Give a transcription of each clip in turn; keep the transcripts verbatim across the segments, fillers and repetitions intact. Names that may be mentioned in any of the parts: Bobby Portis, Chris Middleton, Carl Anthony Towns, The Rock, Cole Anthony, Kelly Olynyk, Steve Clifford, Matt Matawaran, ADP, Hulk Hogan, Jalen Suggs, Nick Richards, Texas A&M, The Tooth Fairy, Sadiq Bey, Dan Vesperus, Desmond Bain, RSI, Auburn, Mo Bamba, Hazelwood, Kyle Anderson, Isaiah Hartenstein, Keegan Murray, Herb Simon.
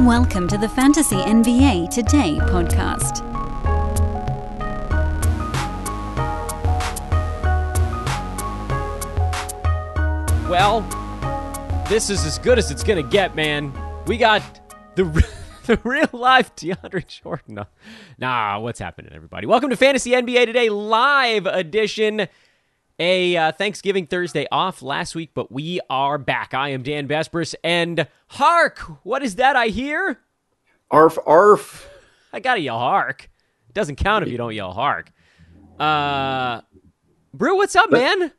Welcome to the Fantasy N B A Today podcast. Well, this is as good as it's going to get, man. We got the, re- the real-life DeAndre Jordan. Nah, what's happening, everybody? Welcome to Fantasy N B A Today Live Edition. A uh, Thanksgiving Thursday off last week, but we are back. I am Dan Vesperus, and hark! What is that I hear? Arf, arf. I gotta yell hark. It doesn't count if you don't yell hark. Uh, Brew, what's up, but, man?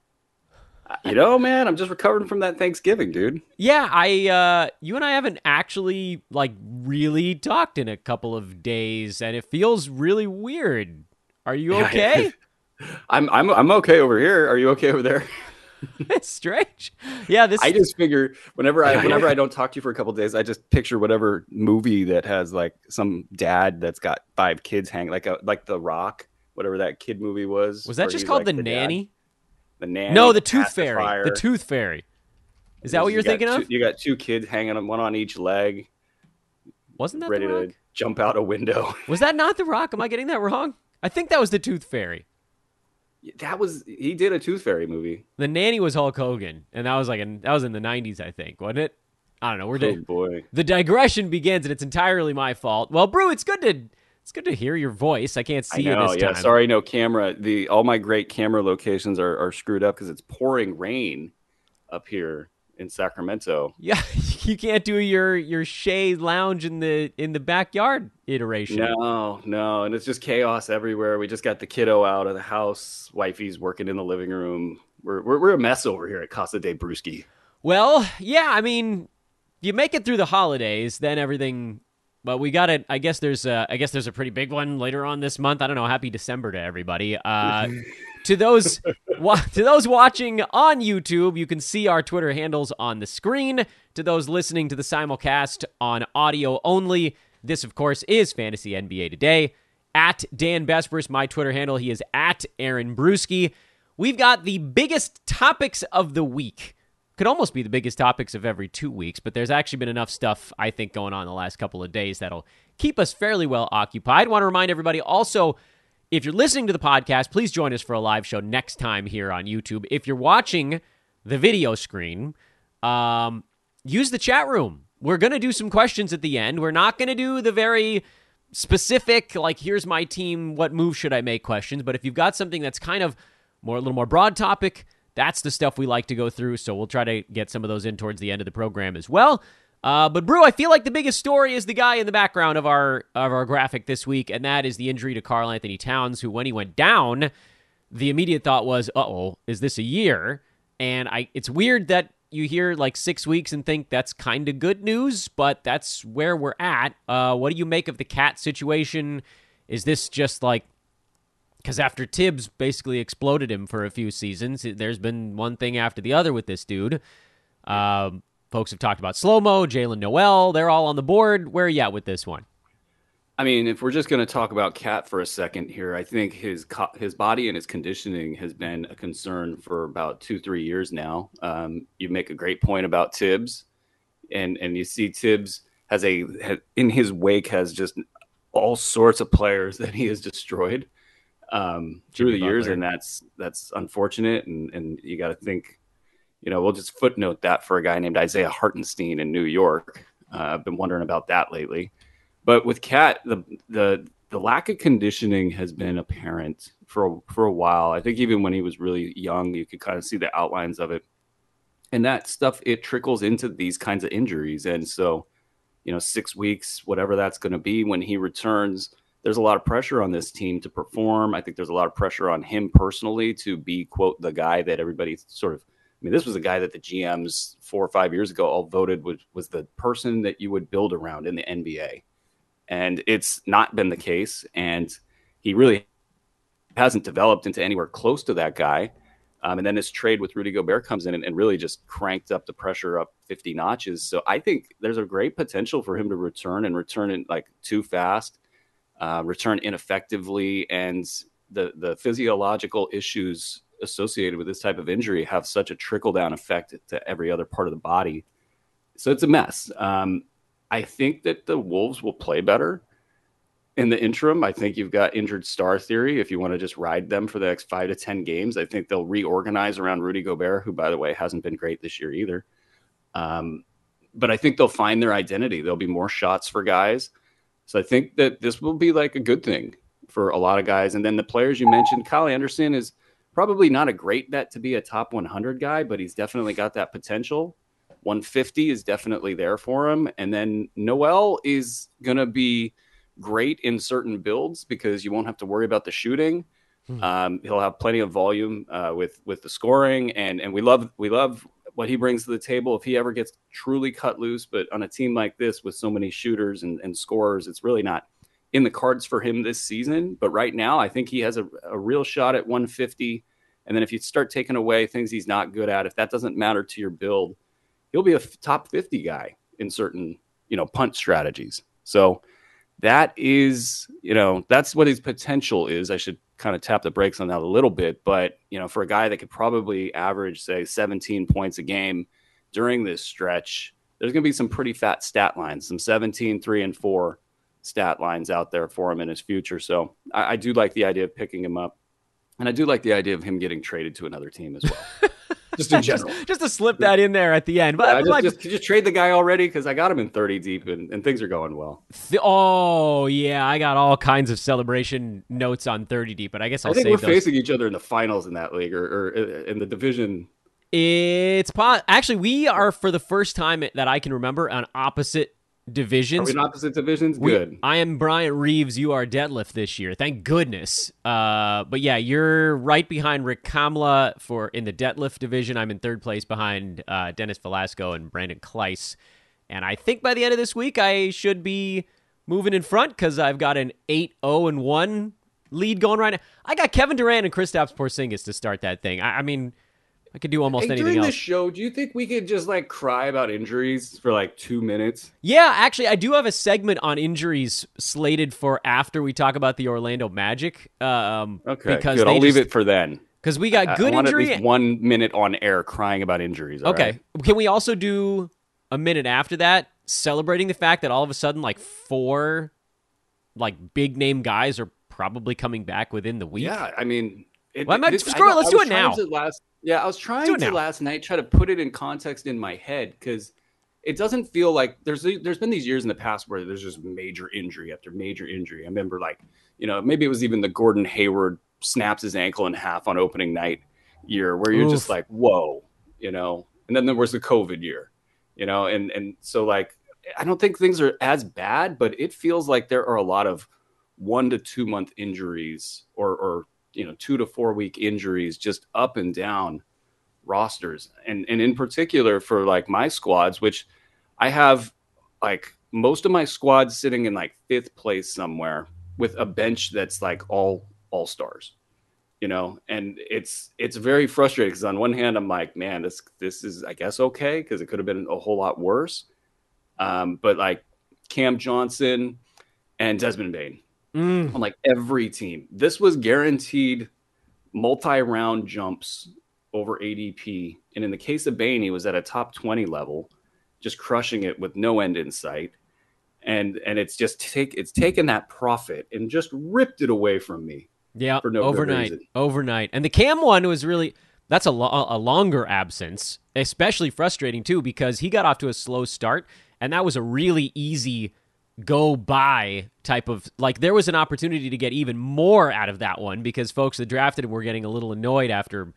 You know, man, I'm just recovering from that Thanksgiving, dude. Yeah, I. Uh, you and I haven't actually, like, really talked in a couple of days, and it feels really weird. Are you okay? I'm I'm I'm okay over here. Are you okay over there? It's strange. Yeah, this I just figure whenever I whenever I don't talk to you for a couple of days, I just picture whatever movie that has like some dad that's got five kids hanging like a like The Rock, whatever that kid movie was. Was that just called like, the, the Nanny? Dad, the Nanny. No, the Tooth Fairy. Fire. The Tooth Fairy. Is that what you're you thinking two, of? You got two kids hanging on one on each leg. Wasn't that ready The Rock? To jump out a window? Was that not The Rock? Am I getting that wrong? I think that was the Tooth Fairy. That was he did a Tooth Fairy movie. The Nanny was Hulk Hogan, and that was like in, that was in the nineties, I think, wasn't it? I don't know. We're oh di- boy. The digression begins, and it's entirely my fault. Well, Brew, it's good to it's good to hear your voice. I can't see I know, you this yeah, time. Sorry, no camera. The all my great camera locations are, are screwed up because it's pouring rain up here in Sacramento. Yeah, you can't do your your shade lounge in the in the backyard iteration. No, no, and it's just chaos everywhere. We just got the kiddo out of the house. Wifey's working in the living room. We're we're, we're a mess over here at Casa de Brewski. Well, yeah, I mean, you make it through the holidays, then everything. But we got it. I guess there's a, I guess there's a pretty big one later on this month. I don't know. Happy December to everybody. Uh, to those wa- to those watching on YouTube, you can see our Twitter handles on the screen. To those listening to the simulcast on audio only, this, of course, is Fantasy N B A Today. At Dan Vesperus, my Twitter handle. He is at Aaron Bruski. We've got the biggest topics of the week. Could almost be the biggest topics of every two weeks, but there's actually been enough stuff, I think, going on the last couple of days that'll keep us fairly well occupied. I want to remind everybody also, if you're listening to the podcast, please join us for a live show next time here on YouTube. If you're watching the video screen, um, use the chat room. We're going to do some questions at the end. We're not going to do the very specific, like, here's my team, what move should I make questions, but if you've got something that's kind of more a little more broad topic, that's the stuff we like to go through, so we'll try to get some of those in towards the end of the program as well. Uh, but, Brew, I feel like the biggest story is the guy in the background of our of our graphic this week, and that is the injury to Carl Anthony Towns, who, when he went down, the immediate thought was, uh-oh, is this a year? And I, it's weird that you hear, like, six weeks and think that's kind of good news, but that's where we're at. Uh, what do you make of the Cat situation? Is this just, like, because after Tibbs basically exploded him for a few seasons, there's been one thing after the other with this dude. Um, folks have talked about Slow-Mo, Jalen Noel. They're all on the board. Where are you at with this one? I mean, if we're just going to talk about Cat for a second here, I think his co- his body and his conditioning has been a concern for about two, three years now. Um, you make a great point about Tibbs, and and you see Tibbs has a has, in his wake has just all sorts of players that he has destroyed. Um, through the years, and that's that's unfortunate, and and you got to think, you know, we'll just footnote that for a guy named Isaiah Hartenstein in New York. Uh, I've been wondering about that lately, but with Cat, the the the lack of conditioning has been apparent for for a while. I think even when he was really young, you could kind of see the outlines of it, and that stuff it trickles into these kinds of injuries, and so, you know, six weeks, whatever that's going to be when he returns. There's a lot of pressure on this team to perform. I think there's a lot of pressure on him personally to be, quote, the guy that everybody sort of, I mean, this was a guy that the G Ms four or five years ago all voted was, was the person that you would build around in the N B A. And it's not been the case. And he really hasn't developed into anywhere close to that guy. Um, and then his trade with Rudy Gobert comes in and, and really just cranked up the pressure up fifty notches. So I think there's a great potential for him to return and return in like too fast. Uh, return ineffectively, and the, the physiological issues associated with this type of injury have such a trickle-down effect to every other part of the body. So it's a mess. Um, I think that the Wolves will play better in the interim. I think you've got injured star theory. If you want to just ride them for the next five to ten games, I think they'll reorganize around Rudy Gobert, who, by the way, hasn't been great this year either. Um, but I think they'll find their identity. There'll be more shots for guys. So I think that this will be like a good thing for a lot of guys. And then the players you mentioned, Kyle Anderson is probably not a great bet to be a top one hundred guy, but he's definitely got that potential. one fifty is definitely there for him. And then Noel is going to be great in certain builds because you won't have to worry about the shooting. Hmm. Um, he'll have plenty of volume uh, with, with the scoring. And, and we love, we love what he brings to the table. If he ever gets truly cut loose, but on a team like this with so many shooters and, and scorers, it's really not in the cards for him this season. But right now, I think he has a, a real shot at one fifty. And then if you start taking away things he's not good at, if that doesn't matter to your build, he'll be a f- top fifty guy in certain, you know, punt strategies. So that is, you know, that's what his potential is. I should kind of tap the brakes on that a little bit. But, you know, for a guy that could probably average, say, seventeen points a game during this stretch, there's going to be some pretty fat stat lines, some seventeen, three, and four stat lines out there for him in his future. So I, I do like the idea of picking him up. And I do like the idea of him getting traded to another team as well. Just in general. Just, just to slip that in there at the end. But yeah, I just, like, just, just trade the guy already because I got him in thirty deep and, and things are going well. Th- oh, yeah. I got all kinds of celebration notes on thirty deep, but I guess I'll save those. I think we're those. facing each other in the finals in that league or, or in the division. It's po- Actually, we are, for the first time that I can remember, on opposite divisions. Are we in opposite divisions? We, Good. I am Bryant Reeves. You are Deadlift this year. Thank goodness. Uh, but yeah, you're right behind Rick Kamla for in the Deadlift division. I'm in third place behind uh, Dennis Velasco and Brandon Kleiss. And I think by the end of this week, I should be moving in front because I've got an eight oh one lead going right now. I got Kevin Durant and Kristaps Porzingis to start that thing. I, I mean... I could do almost hey, anything during else. During the show, do you think we could just like cry about injuries for like two minutes? Yeah, actually, I do have a segment on injuries slated for after we talk about the Orlando Magic. Um, okay, because good. I'll just, leave it for then. Because we got good I, I want injury. At least one minute on air crying about injuries. Okay, right? Can we also do a minute after that celebrating the fact that all of a sudden like four like big name guys are probably coming back within the week? Yeah, I mean, it, well, this, screw I, it. Let's I do it now. Yeah, I was trying to now. last night try to put it in context in my head because it doesn't feel like there's there's been these years in the past where there's just major injury after major injury. I remember like, you know, maybe it was even the Gordon Hayward snaps his ankle in half on opening night year where you're Oof. just like, whoa, you know, and then there was the COVID year, you know, and, and so like I don't think things are as bad, but it feels like there are a lot of one to two month injuries or or. you know, two to four week injuries, just up and down rosters. And and in particular for like my squads, which I have like most of my squads sitting in like fifth place somewhere with a bench that's like all all stars, you know, and it's it's very frustrating because on one hand, I'm like, man, this this is, I guess, OK, because it could have been a whole lot worse. Um, but like Cam Johnson and Desmond Bain. Mm. On like every team, this was guaranteed multi-round jumps over A D P, and in the case of Bain, he was at a top twenty level, just crushing it with no end in sight, and and it's just take it's taken that profit and just ripped it away from me. Yeah, for no overnight, good reason. overnight, and the Cam one was really that's a lo- a longer absence, especially frustrating too because he got off to a slow start, and that was a really easy. Go buy type of like there was an opportunity to get even more out of that one because folks that drafted him were getting a little annoyed after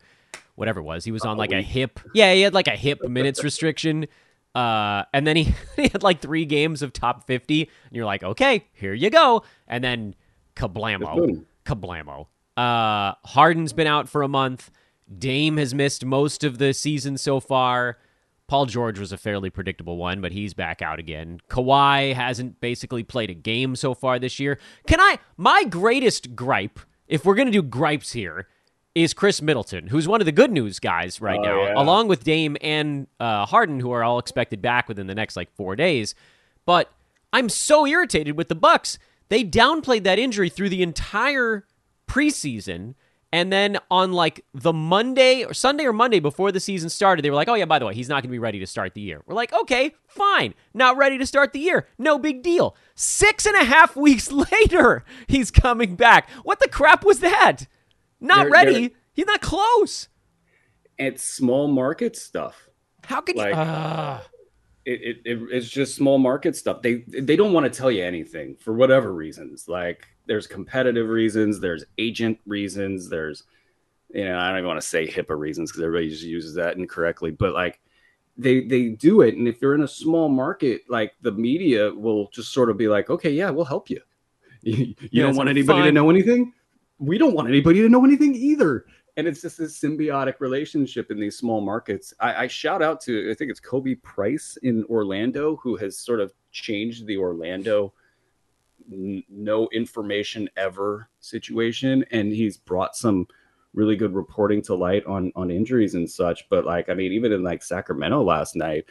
whatever it was. He was on like a hip. Yeah. He had like a hip minutes restriction. Uh, and then he, he had like three games of top fifty and you're like, okay, here you go. And then kablamo, kablamo, uh, Harden's been out for a month. Dame has missed most of the season so far. Paul George was a fairly predictable one, but he's back out again. Kawhi hasn't basically played a game so far this year. Can I... My greatest gripe, if we're going to do gripes here, is Chris Middleton, who's one of the good news guys right oh, now, yeah. along with Dame and uh, Harden, who are all expected back within the next, like, four days. But I'm so irritated with the Bucks. They downplayed that injury through the entire preseason, And then on like the Monday or Sunday or Monday before the season started, they were like, oh yeah, by the way, he's not going to be ready to start the year. We're like, okay, fine. Not ready to start the year. No big deal. Six and a half weeks later, he's coming back. What the crap was that? Not they're, ready. They're, he's not close. It's small market stuff. How could like, you? Uh... It, it it it's just small market stuff. They they don't want to tell you anything for whatever reasons. Like there's competitive reasons, there's agent reasons, there's you know I don't even want to say HIPAA reasons because everybody just uses that incorrectly. But like they they do it, and if you're in a small market, like the media will just sort of be like, okay, yeah, we'll help you. You, you yeah, don't want anybody fun. to know anything. We don't want anybody to know anything either. And it's just this symbiotic relationship in these small markets. I, I shout out to, I think it's Kobe Price in Orlando, who has sort of changed the Orlando n- no information ever situation. And he's brought some really good reporting to light on, on injuries and such. But like, I mean, even in like Sacramento last night,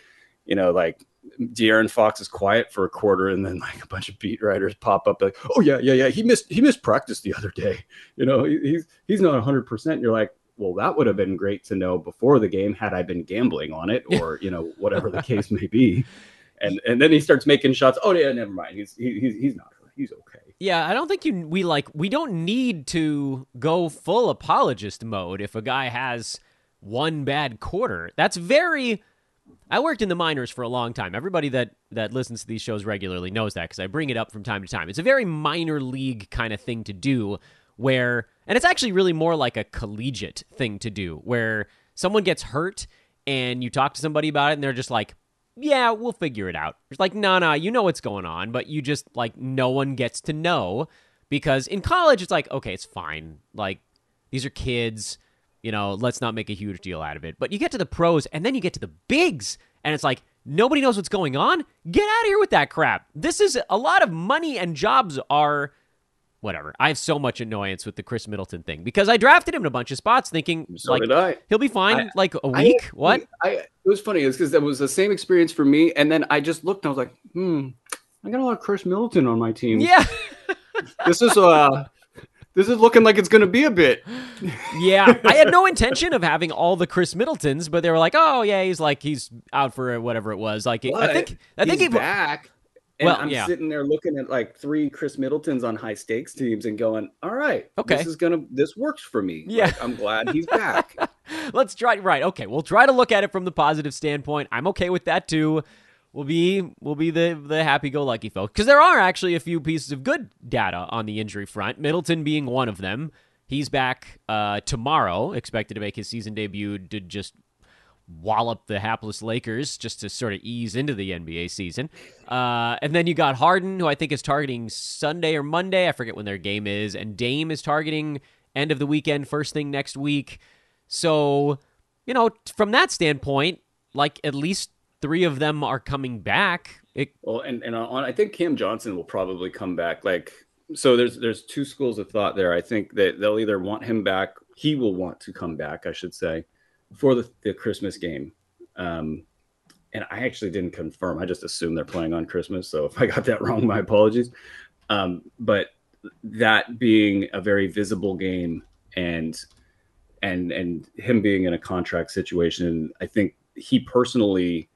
you know, like De'Aaron Fox is quiet for a quarter, and then like a bunch of beat writers pop up like, "Oh yeah, yeah, yeah, he missed he missed practice the other day." You know, he, he's he's not one hundred percent. You're like, well, that would have been great to know before the game had I been gambling on it, or you know, whatever the case may be. And and then he starts making shots. Oh yeah, never mind. He's he, he's he's not hurt. He's okay. Yeah, I don't think you we like we don't need to go full apologist mode if a guy has one bad quarter. That's very. I worked in the minors for a long time. Everybody that, that listens to these shows regularly knows that because I bring it up from time to time. It's a very minor league kind of thing to do where, and it's actually really more like a collegiate thing to do where someone gets hurt and you talk to somebody about it and they're just like, yeah, we'll figure it out. It's like, no, nah, no, nah, you know what's going on, but you just like, no one gets to know because in college it's like, okay, it's fine. Like these are kids. You know, let's not make a huge deal out of it. But you get to the pros, and then you get to the bigs, and it's like, nobody knows what's going on? Get out of here with that crap. This is a lot of money, and jobs are... Whatever. I have so much annoyance with the Chris Middleton thing, because I drafted him in a bunch of spots thinking, so like, did I. He'll be fine, I, like, a week? I, what? I, I, it was funny, because that was the same experience for me, and then I just looked, and I was like, hmm, I got a lot of Chris Middleton on my team. Yeah. This is... uh. This is looking like it's going to be a bit. Yeah, I had no intention of having all the Chris Middletons, but they were like, "Oh yeah, he's like he's out for whatever it was." Like but I think I he's think he back. And well, I'm yeah. sitting there looking at like three Chris Middletons on high stakes teams and going, "All right, okay, this is gonna this works for me." Yeah, like, I'm glad he's back. Let's try right. Okay, we'll try to look at it from the positive standpoint. I'm okay with that too. We'll be we'll be the, the happy-go-lucky folks. Because there are actually a few pieces of good data on the injury front, Middleton being one of them. He's back uh, tomorrow, expected to make his season debut to just wallop the hapless Lakers just to sort of ease into the N B A season. Uh, and then you got Harden, who I think is targeting Sunday or Monday. I forget when their game is. And Dame is targeting end of the weekend, first thing next week. So, you know, from that standpoint, like at least... Three of them are coming back. It- well, and and on, I think Cam Johnson will probably come back. Like, so there's there's two schools of thought there. I think that they'll either want him back, he will want to come back, I should say, for the, the Christmas game. Um, and I actually didn't confirm. I just assumed they're playing on Christmas. So if I got that wrong, my apologies. Um, but that being a very visible game and and and him being in a contract situation, I think he personally.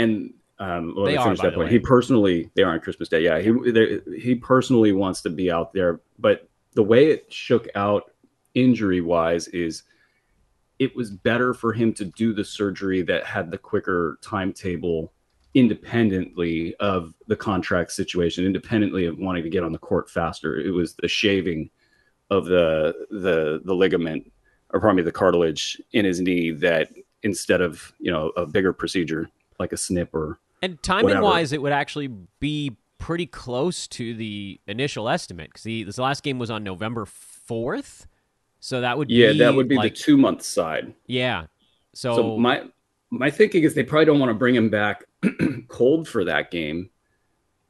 And um, let me finish that point. He personally, they are on Christmas Day. Yeah, he they, he personally wants to be out there. But the way it shook out injury-wise is it was better for him to do the surgery that had the quicker timetable independently of the contract situation, independently of wanting to get on the court faster. It was the shaving of the the the ligament, or probably the cartilage in his knee that instead of, you know, a bigger procedure, like a snip or and timing-wise, it would actually be pretty close to the initial estimate because this last game was on November fourth, so that would yeah, be yeah, that would be like, the two-month side. Yeah, so... so my my thinking is they probably don't want to bring him back cold for that game.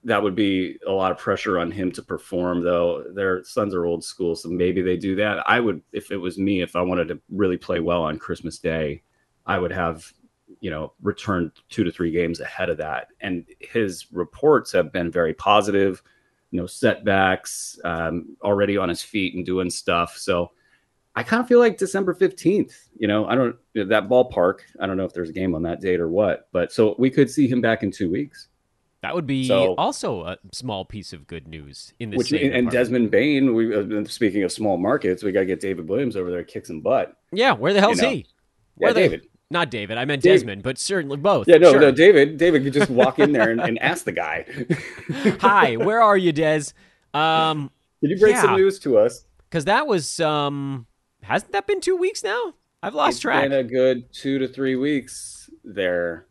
That would be a lot of pressure on him to perform, though. Their sons are old school, so maybe they do that. I would, if it was me, if I wanted to really play well on Christmas Day, I would have. You know, returned two to three games ahead of that. And his reports have been very positive, no setbacks, um, already on his feet and doing stuff. So I kind of feel like December fifteenth, you know, I don't that ballpark. I don't know if there's a game on that date or what, but so we could see him back in two weeks. That would be so, also a small piece of good news in this. Which, and department. Desmond Bain, we uh, speaking of small markets, we got to get David Williams over there, kick some butt. Yeah. Where the hell's you know? he? Where yeah, they? David. Not David. I meant David. Desmond, but certainly both. Yeah, no, sure. no, David. David could just walk in there and, and ask the guy. Hi, where are you, Des? Um, Did you bring yeah. some news to us? Because that was, um, hasn't that been two weeks now? I've lost it's track. It's been a good two to three weeks there.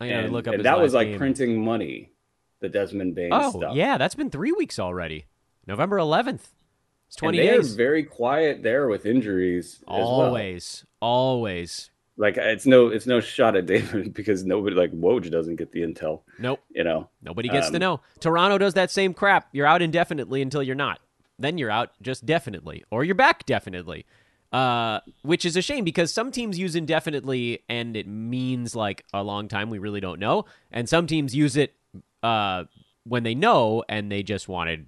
I gotta and, look up. And his that was like name. printing money, the Desmond Bain oh, stuff. Oh, yeah, that's been three weeks already. November eleventh. It's twenty and they days. They are very quiet there with injuries. Always, as well. always. Like it's no, it's no shot at David because nobody like Woj doesn't get the intel. Nope. You know, nobody gets um, to know. Toronto does that same crap. You're out indefinitely until you're not. Then you're out just definitely, or you're back definitely, uh, which is a shame because some teams use indefinitely and it means like a long time. We really don't know. And some teams use it uh, when they know and they just wanted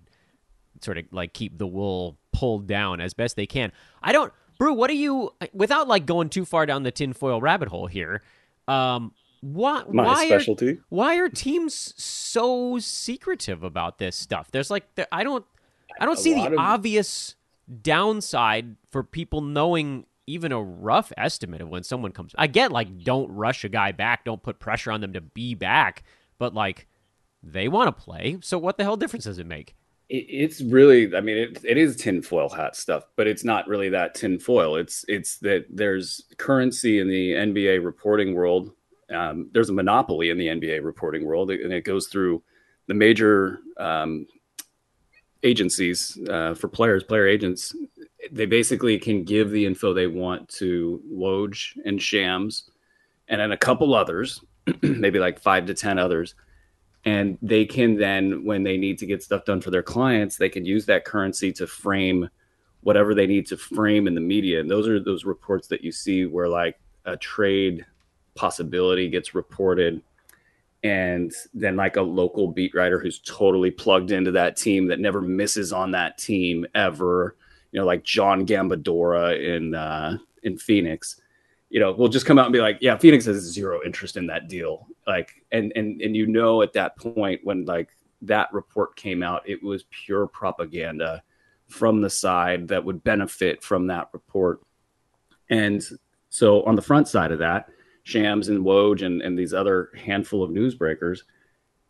sort of like keep the wool pulled down as best they can. I don't. Brew, what are you, without like going too far down the tinfoil rabbit hole here, um, why, My why, specialty. Are, why are teams so secretive about this stuff? There's like, there, I don't, I don't a see the of... obvious downside for people knowing even a rough estimate of when someone comes. I get like, don't rush a guy back. Don't put pressure on them to be back, but like they want to play. So what the hell difference does it make? It's really, I mean, it, it is tinfoil hat stuff, but it's not really that tinfoil. It's it's that there's currency in the N B A reporting world. Um, there's a monopoly in the N B A reporting world, and it goes through the major um, agencies uh, for players, player agents. They basically can give the info they want to Woj and Shams, and then a couple others, maybe like five to ten others. And they can then, when they need to get stuff done for their clients, they can use that currency to frame whatever they need to frame in the media. And those are those reports that you see where like a trade possibility gets reported. And then like a local beat writer who's totally plugged into that team that never misses on that team ever, you know, like John Gambadora in uh, in Phoenix. You know, we'll just come out and be like, yeah, Phoenix has zero interest in that deal. Like, and, and, and you know, at that point when like that report came out, it was pure propaganda from the side that would benefit from that report. And so on the front side of that, Shams and Woj and, and these other handful of newsbreakers,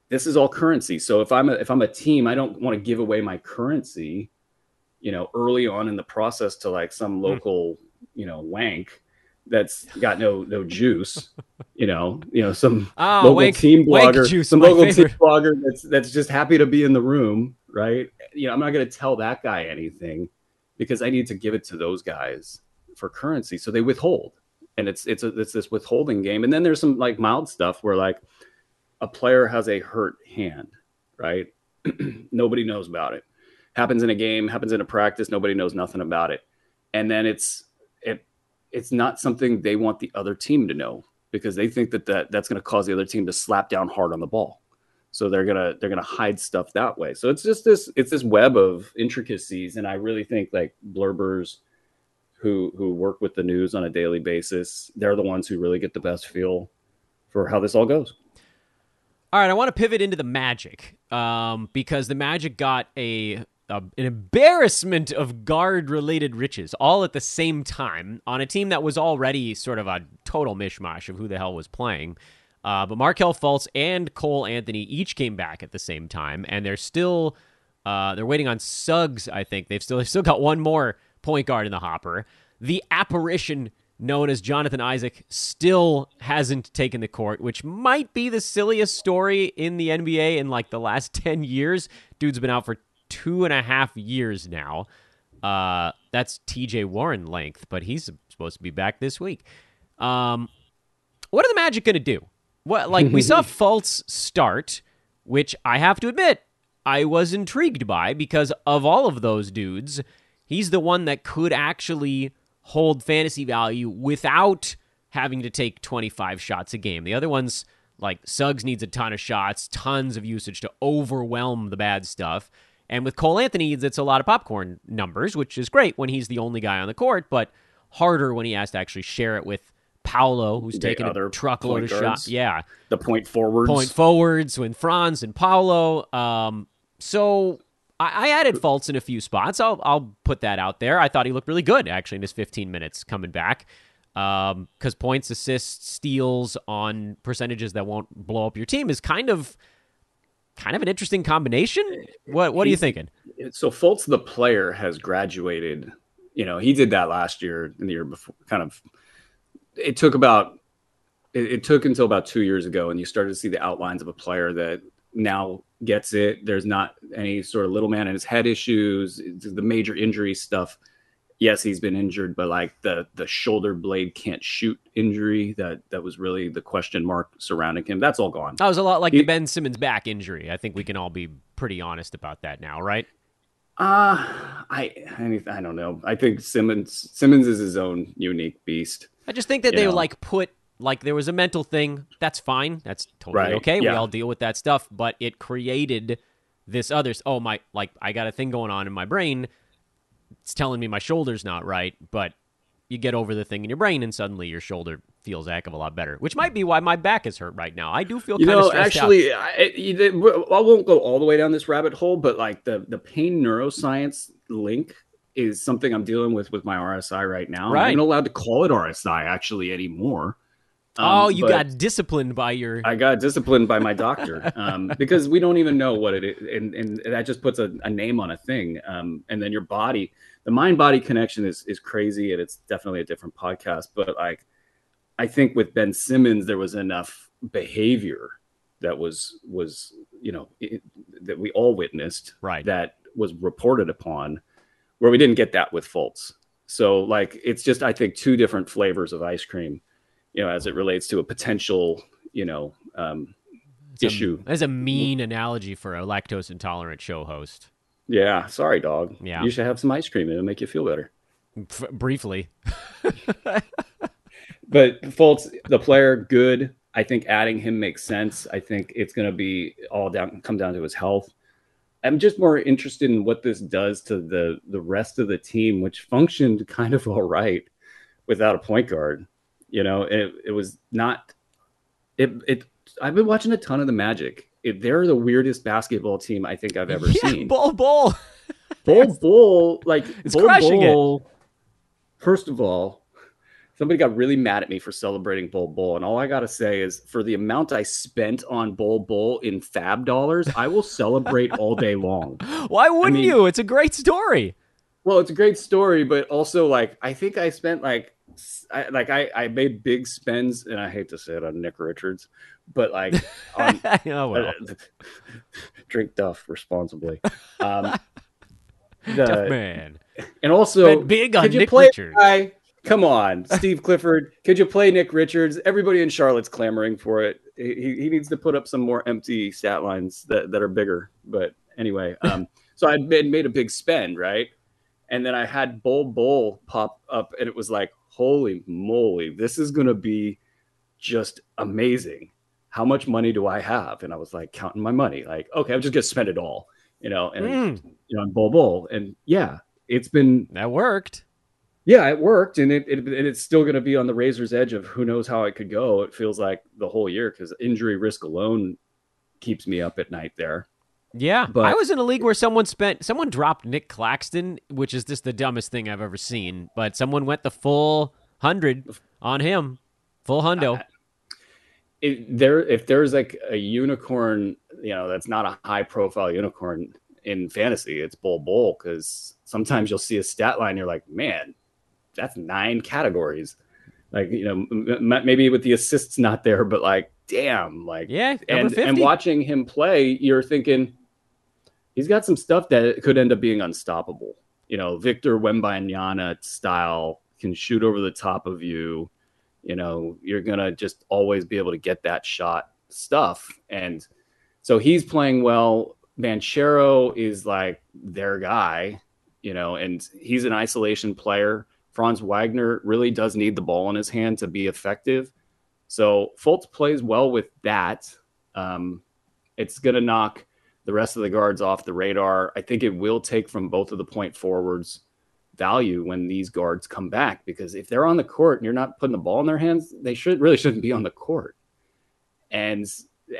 this is all currency. So if I'm a, if I'm a team, I don't want to give away my currency, you know, early on in the process to like some local, you know, wank. That's got no no juice, you know. You know, some oh, local wake, team blogger, juice, some local favorite. team blogger that's that's just happy to be in the room, right? You know, I'm not going to tell that guy anything because I need to give it to those guys for currency. So they withhold, and it's it's a, it's this withholding game. And then there's some like mild stuff where like a player has a hurt hand, right? Nobody knows about it. Happens in a game, happens in a practice. Nobody knows nothing about it, and then it's it. It's not something they want the other team to know because they think that, that that's going to cause the other team to slap down hard on the ball. So they're going to, they're going to hide stuff that way. So it's just this, it's this web of intricacies. And I really think like blurbers who, who work with the news on a daily basis, they're the ones who really get the best feel for how this all goes. All right. I want to pivot into the Magic um, because the Magic got a, Uh, an embarrassment of guard-related riches all at the same time on a team that was already sort of a total mishmash of who the hell was playing. Uh, but Markelle Fultz and Cole Anthony each came back at the same time, and they're still uh, they're waiting on Suggs, I think. They've still, they've still got one more point guard in the hopper. The apparition known as Jonathan Isaac still hasn't taken the court, which might be the silliest story in the N B A in like the last ten years. Dude's been out for two and a half years now. Uh, that's T J Warren length, but he's supposed to be back this week. Um, what are the Magic going to do? What, like we saw Fultz start, which I have to admit I was intrigued by because of all of those dudes, he's the one that could actually hold fantasy value without having to take twenty-five shots a game. The other ones, like Suggs needs a ton of shots, tons of usage to overwhelm the bad stuff. And with Cole Anthony, it's a lot of popcorn numbers, which is great when he's the only guy on the court, but harder when he has to actually share it with Paolo, who's taking a truckload of shots. Yeah. The point forwards. Point forwards, when Franz and Paolo. Um, so I, I added Fultz in a few spots. I'll, I'll put that out there. I thought he looked really good, actually, in his fifteen minutes coming back. Um, because points, assists, steals on percentages that won't blow up your team is kind of kind of an interesting combination. What what are you thinking? So Fultz, the player, has graduated. You know, he did that last year and the year before. Kind of, it took about it, it took until about two years ago, and you started to see the outlines of a player that now gets it. There's not any sort of little man in his head issues, the major injury stuff. Yes, he's been injured, but like the the shoulder blade can't shoot injury that that was really the question mark surrounding him. That's all gone. That was a lot like he, the Ben Simmons back injury. I think we can all be pretty honest about that now, right? Uh I I, I don't know. I think Simmons Simmons is his own unique beast. I just think that you they know. like put like there was a mental thing. That's fine. That's totally right. Okay. Yeah. We all deal with that stuff, but it created this other. Oh my! Like I got a thing going on in my brain. It's telling me my shoulder's not right, but you get over the thing in your brain and suddenly your shoulder feels a heck of a lot better, which might be why my back is hurt right now. I do feel you kind know, of stressed actually, out. Actually, I, I won't go all the way down this rabbit hole, but like the, the pain neuroscience link is something I'm dealing with with my R S I right now. Right. I'm not even allowed to call it R S I actually anymore. Um, oh, you got disciplined by your... I got disciplined by my doctor um, because we don't even know what it is. And, and that just puts a, a name on a thing. Um, and then your body, the mind-body connection is is crazy, and it's definitely a different podcast. But like, I think with Ben Simmons, there was enough behavior that was, was you know, it, that we all witnessed, right, that was reported upon, where we didn't get that with Fultz. So like, it's just, I think, two different flavors of ice cream, you know, as it relates to a potential, you know, um, issue. That's a mean analogy for a lactose intolerant show host. Yeah. Sorry, dog. Yeah. You should have some ice cream. It'll make you feel better. F- briefly. But Fultz, the player, good. I think adding him makes sense. I think it's going to be all down, come down to his health. I'm just more interested in what this does to the, the rest of the team, which functioned kind of all right without a point guard. You know, it, it was not it, it. I've been watching a ton of the Magic. It, they're the weirdest basketball team I think I've ever yeah, seen. Bol Bol. Bol Bol. Like, it's Bol crushing Bol. It. First of all, somebody got really mad at me for celebrating Bol Bol. And all I got to say is, for the amount I spent on Bol Bol in fab dollars, I will celebrate all day long. Why wouldn't I mean, you? It's a great story. Well, it's a great story, but also, like, I think I spent like. I, like I, I made big spends, and I hate to say it, on Nick Richards, but like on, oh, well. uh, drink Duff responsibly. Um, the, Duff man, and also Went big on could you Nick play Richards. Guy? Come on, Steve Clifford, could you play Nick Richards? Everybody in Charlotte's clamoring for it. He he needs to put up some more empty stat lines that, that are bigger. But anyway, um, so I made made a big spend, right? And then I had Bol Bol pop up, and it was like, holy moly, this is going to be just amazing. How much money do I have? And I was like counting my money, like, okay, I'm just going to spend it all, you know, and mm. you know, on Bol Bol. And yeah, it's been, that worked. Yeah, it worked. And it, it and it's still going to be on the razor's edge of who knows how it could go. It feels like the whole year, because injury risk alone keeps me up at night there. Yeah, but I was in a league where someone spent, someone dropped Nick Claxton, which is just the dumbest thing I've ever seen. But someone went the full hundred on him, full hundo. I, if there, if there's like a unicorn, you know, that's not a high profile unicorn in fantasy, it's Bol Bol, because sometimes you'll see a stat line, you're like, man, that's nine categories. Like, you know, m- m- maybe with the assists not there, but like, damn, like, yeah, and and watching him play, you're thinking, he's got some stuff that could end up being unstoppable. You know, Victor Wembanyama style, can shoot over the top of you. You know, you're going to just always be able to get that shot stuff. And so he's playing well. Banchero is like their guy, you know, and he's an isolation player. Franz Wagner really does need the ball in his hand to be effective. So Fultz plays well with that. Um, it's going to knock the rest of the guards off the radar. I think it will take from both of the point forwards value when these guards come back, because if they're on the court and you're not putting the ball in their hands, they should really shouldn't be on the court. And,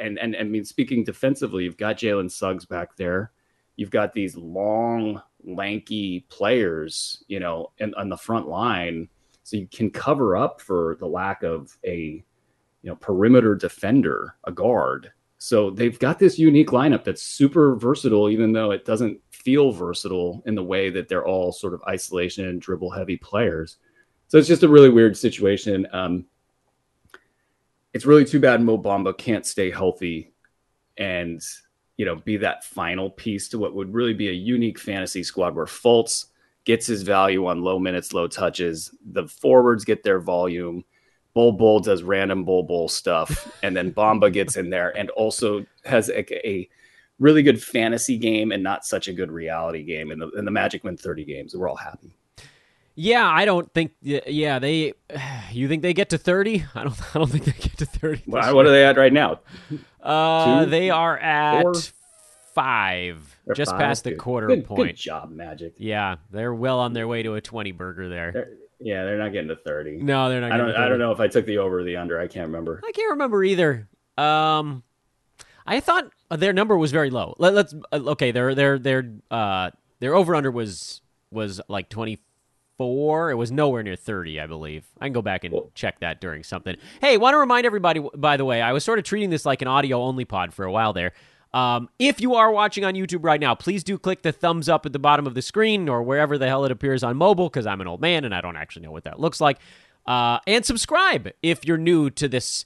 and, and, I mean, speaking defensively, you've got Jalen Suggs back there. You've got these long, lanky players, you know, and on the front line. So you can cover up for the lack of a, you know, perimeter defender, a guard. So they've got this unique lineup that's super versatile, even though it doesn't feel versatile in the way that they're all sort of isolation and dribble heavy players. So it's just a really weird situation. Um, it's really too bad Mo Bamba can't stay healthy and, you know, be that final piece to what would really be a unique fantasy squad where Fultz gets his value on low minutes, low touches. The forwards get their volume. Bull Bull does random Bull Bull stuff, and then Bamba gets in there and also has a, a really good fantasy game and not such a good reality game. And the, and the Magic win thirty games. We're all happy. Yeah, I don't think. Yeah, they. You think they get to thirty? I don't. I don't think they get to thirty. Well, what are they at right now? Uh, Two, they are at four, five, they're just five, past the good. quarter good, point. Good job, Magic. Yeah, they're well on their way to a twenty burger there. They're, Yeah, they're not getting to thirty. No, they're not getting I don't, to thirty. I don't know if I took the over or the under. I can't remember. I can't remember either. Um, I thought their number was very low. Let, let's okay. Their their their uh their over under was was like twenty-four. It was nowhere near thirty, I believe. I can go back and cool. check that during something. Hey, want to remind everybody, by the way, I was sort of treating this like an audio only pod for a while there. Um, if you are watching on YouTube right now, please do click the thumbs up at the bottom of the screen or wherever the hell it appears on mobile, because I'm an old man and I don't actually know what that looks like. Uh, and subscribe if you're new to this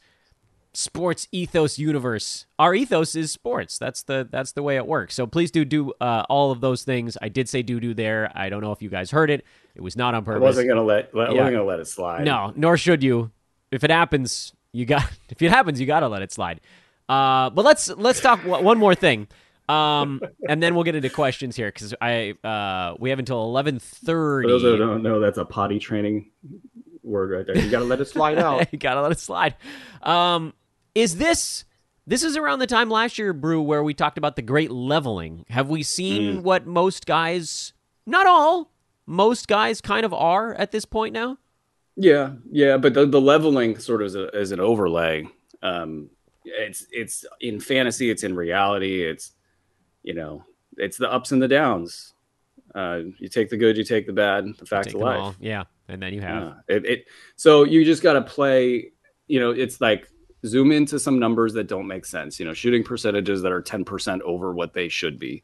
sports ethos universe. Our ethos is sports. That's the that's the way it works. So please do do uh, all of those things. I did say do do there. I don't know if you guys heard it. It was not on purpose. I wasn't gonna let. let yeah. I wasn't gonna let it slide. No, nor should you. If it happens, you got. If it happens, you gotta let it slide. Uh, but let's let's talk one more thing, um, and then we'll get into questions here because I uh, we have until eleven thirty. For those who don't know, that's a potty training word right there. You gotta let it slide out. You gotta let it slide. Um, is this this is around the time last year, Brew, where we talked about the great leveling? Have we seen mm. what most guys, not all, most guys kind of are at this point now? Yeah, yeah, but the, the leveling sort of is, a, is an overlay. Um, It's it's in fantasy, it's in reality, it's, you know, it's the ups and the downs. Uh, you take the good, you take the bad, the facts of life. All. Yeah, and then you have yeah. it, it. So you just got to play, you know, it's like zoom into some numbers that don't make sense. You know, shooting percentages that are ten percent over what they should be.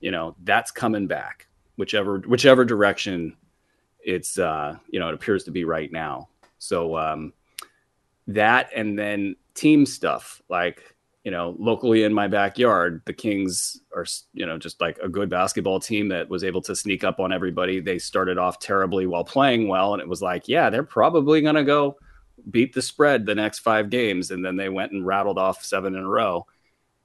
You know, that's coming back, whichever whichever direction it's, uh, you know, it appears to be right now. So um, that and then team stuff, like, you know, locally in my backyard, the Kings are, you know, just like a good basketball team that was able to sneak up on everybody. They started off terribly while playing well. And it was like, yeah, they're probably going to go beat the spread the next five games. And then they went and rattled off seven in a row.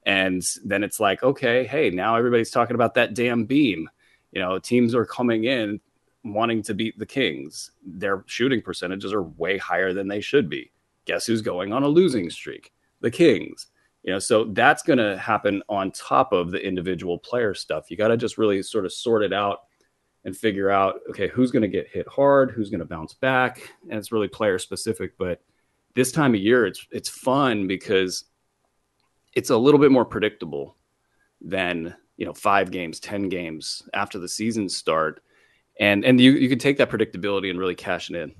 And then it's like, okay, hey, now everybody's talking about that damn beam. You know, teams are coming in wanting to beat the Kings. Their shooting percentages are way higher than they should be. Guess who's going on a losing streak? The Kings. You know, so that's going to happen on top of the individual player stuff. You got to just really sort of sort it out and figure out, okay, who's going to get hit hard, who's going to bounce back, and it's really player specific. But this time of year, it's it's fun because it's a little bit more predictable than, you know, five games, ten games after the season start, and and you you can take that predictability and really cash it in.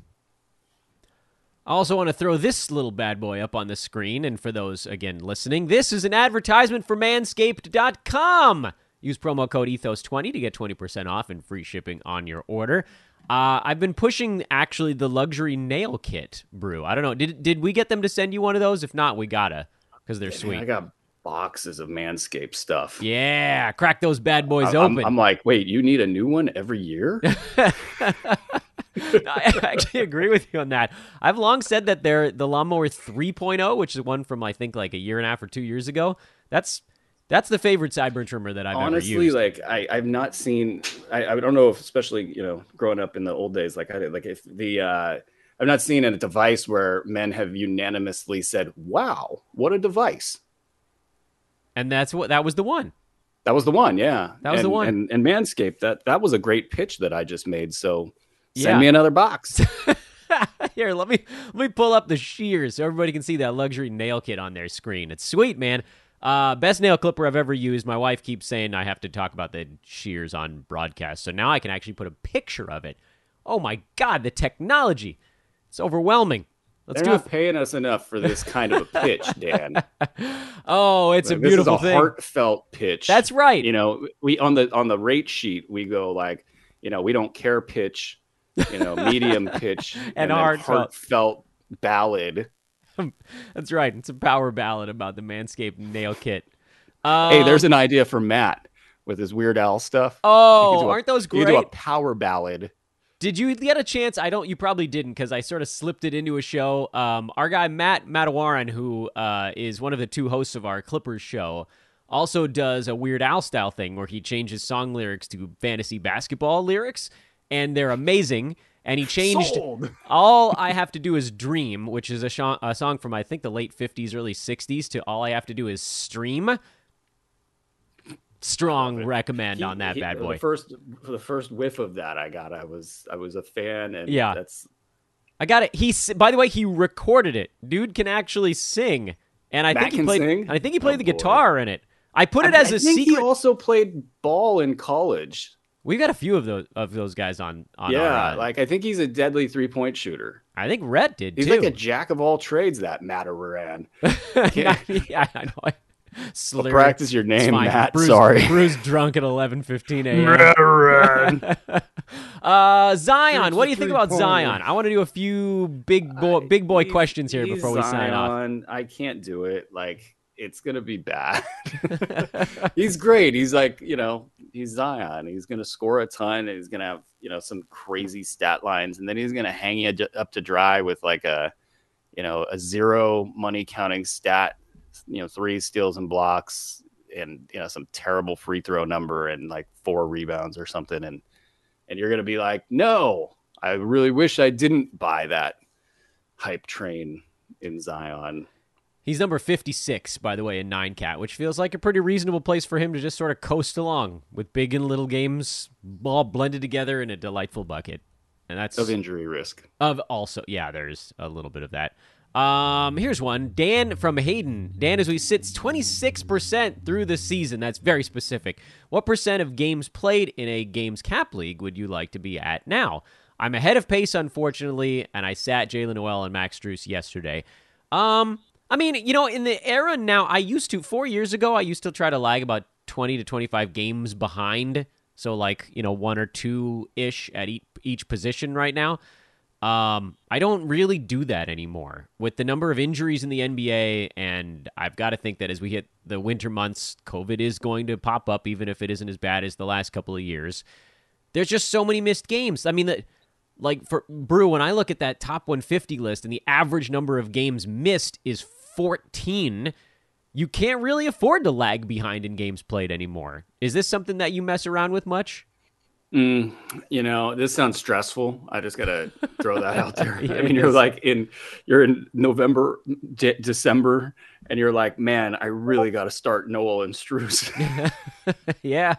I also want to throw this little bad boy up on the screen. And for those, again, listening, this is an advertisement for manscaped dot com. Use promo code ethos twenty to get twenty percent off and free shipping on your order. Uh, I've been pushing, actually, the luxury nail kit, Brew. I don't know. Did did we get them to send you one of those? If not, we gotta, because they're yeah, sweet. I got boxes of Manscaped stuff. Yeah, crack those bad boys I, open. I'm, I'm like, wait, you need a new one every year? I actually agree with you on that. I've long said that they're the Lawnmower three point oh, which is one from, I think, like a year and a half or two years ago. That's that's the favorite sideburn trimmer that I've honestly ever used. Honestly, like, I, I've not seen... I, I don't know if, especially, you know, growing up in the old days, like I did, like if the... Uh, I've not seen a device where men have unanimously said, wow, what a device. And that's what that was the one. That was the one, yeah. That was and, the one. And, and Manscaped, that, that was a great pitch that I just made, so send yeah. me another box. Here, let me let me pull up the shears so everybody can see that luxury nail kit on their screen. It's sweet, man. Uh, best nail clipper I've ever used. My wife keeps saying I have to talk about the shears on broadcast, so now I can actually put a picture of it. Oh, my God, the technology. It's overwhelming. Let's They're do not it. Paying us enough for this kind of a pitch, Dan. Oh, it's like, a beautiful this is a thing. Heartfelt pitch. That's right. You know, we on the on the rate sheet, we go like, you know, we don't care pitch, you know, medium pitch, and, and heartfelt. heartfelt ballad. That's right. It's a power ballad about the Manscaped nail kit. Um, hey, there's an idea for Matt with his Weird Al stuff. Oh, aren't a, those great? You do a power ballad. Did you get a chance? I don't. You probably didn't because I sort of slipped it into a show. Um, our guy, Matt Matawaran, who uh, is one of the two hosts of our Clippers show, also does a Weird Al style thing where he changes song lyrics to fantasy basketball lyrics, and they're amazing. And he changed Sold. All I Have to Do Is Dream, which is a, sh- a song from, I think, the late fifties, early sixties, to All I Have to Do Is Stream. Strong recommend he, on that he, bad boy. The first, the first whiff of that I got, I was, I was a fan, and yeah, that's. I got it. He, by the way, he recorded it. Dude can actually sing, and I Matt think he played. Sing? I think he played oh, the guitar boy. In it. I put it I, as I a think secret. He also played ball in college. We've got a few of those of those guys on. on yeah, our, uh, like I think he's a deadly three point shooter. I think Rhett did. He's too. Like a jack of all trades. That Matawaran. Yeah, I know. Slurry. Practice your name, Matt. Bruce, Sorry, Bruce drunk at eleven fifteen a m. uh, Zion, Here's what do you think about points. Zion? I want to do a few big boy, I, big boy questions here before we Zion, sign off. I can't do it. Like it's gonna be bad. He's great. He's like you know, he's Zion. He's gonna score a ton. And he's gonna have you know some crazy stat lines, and then he's gonna hang you up to dry with like a you know a zero money counting stat. You know, three steals and blocks and, you know, some terrible free throw number and like four rebounds or something. And, and you're going to be like, no, I really wish I didn't buy that hype train in Zion. He's number fifty-six, by the way, in nine cat, which feels like a pretty reasonable place for him to just sort of coast along with big and little games all blended together in a delightful bucket. And that's of injury risk of also. Yeah, there's a little bit of that. Um, here's one. Dan from Hayden. Dan, as we sits twenty-six percent through the season. That's very specific. What percent of games played in a games cap league would you like to be at now? I'm ahead of pace, unfortunately, and I sat Jalen Noel and Max Strus yesterday. Um, I mean, you know, in the era now, I used to, four years ago, I used to try to lag about twenty to twenty-five games behind. So like, you know, one or two-ish at each, each position right now. Um, I don't really do that anymore with the number of injuries in the N B A, and I've got to think that as we hit the winter months, COVID is going to pop up, even if it isn't as bad as the last couple of years. There's just so many missed games. I mean, the, like for Brew, when I look at that top one fifty list and the average number of games missed is fourteen, you can't really afford to lag behind in games played anymore. Is this something that you mess around with much? Mm, you know, this sounds stressful. I just got to throw that out there. Yeah, I mean, you're like in, you're in November, de- December, and you're like, man, I really got to start Noel and Strus. Yeah.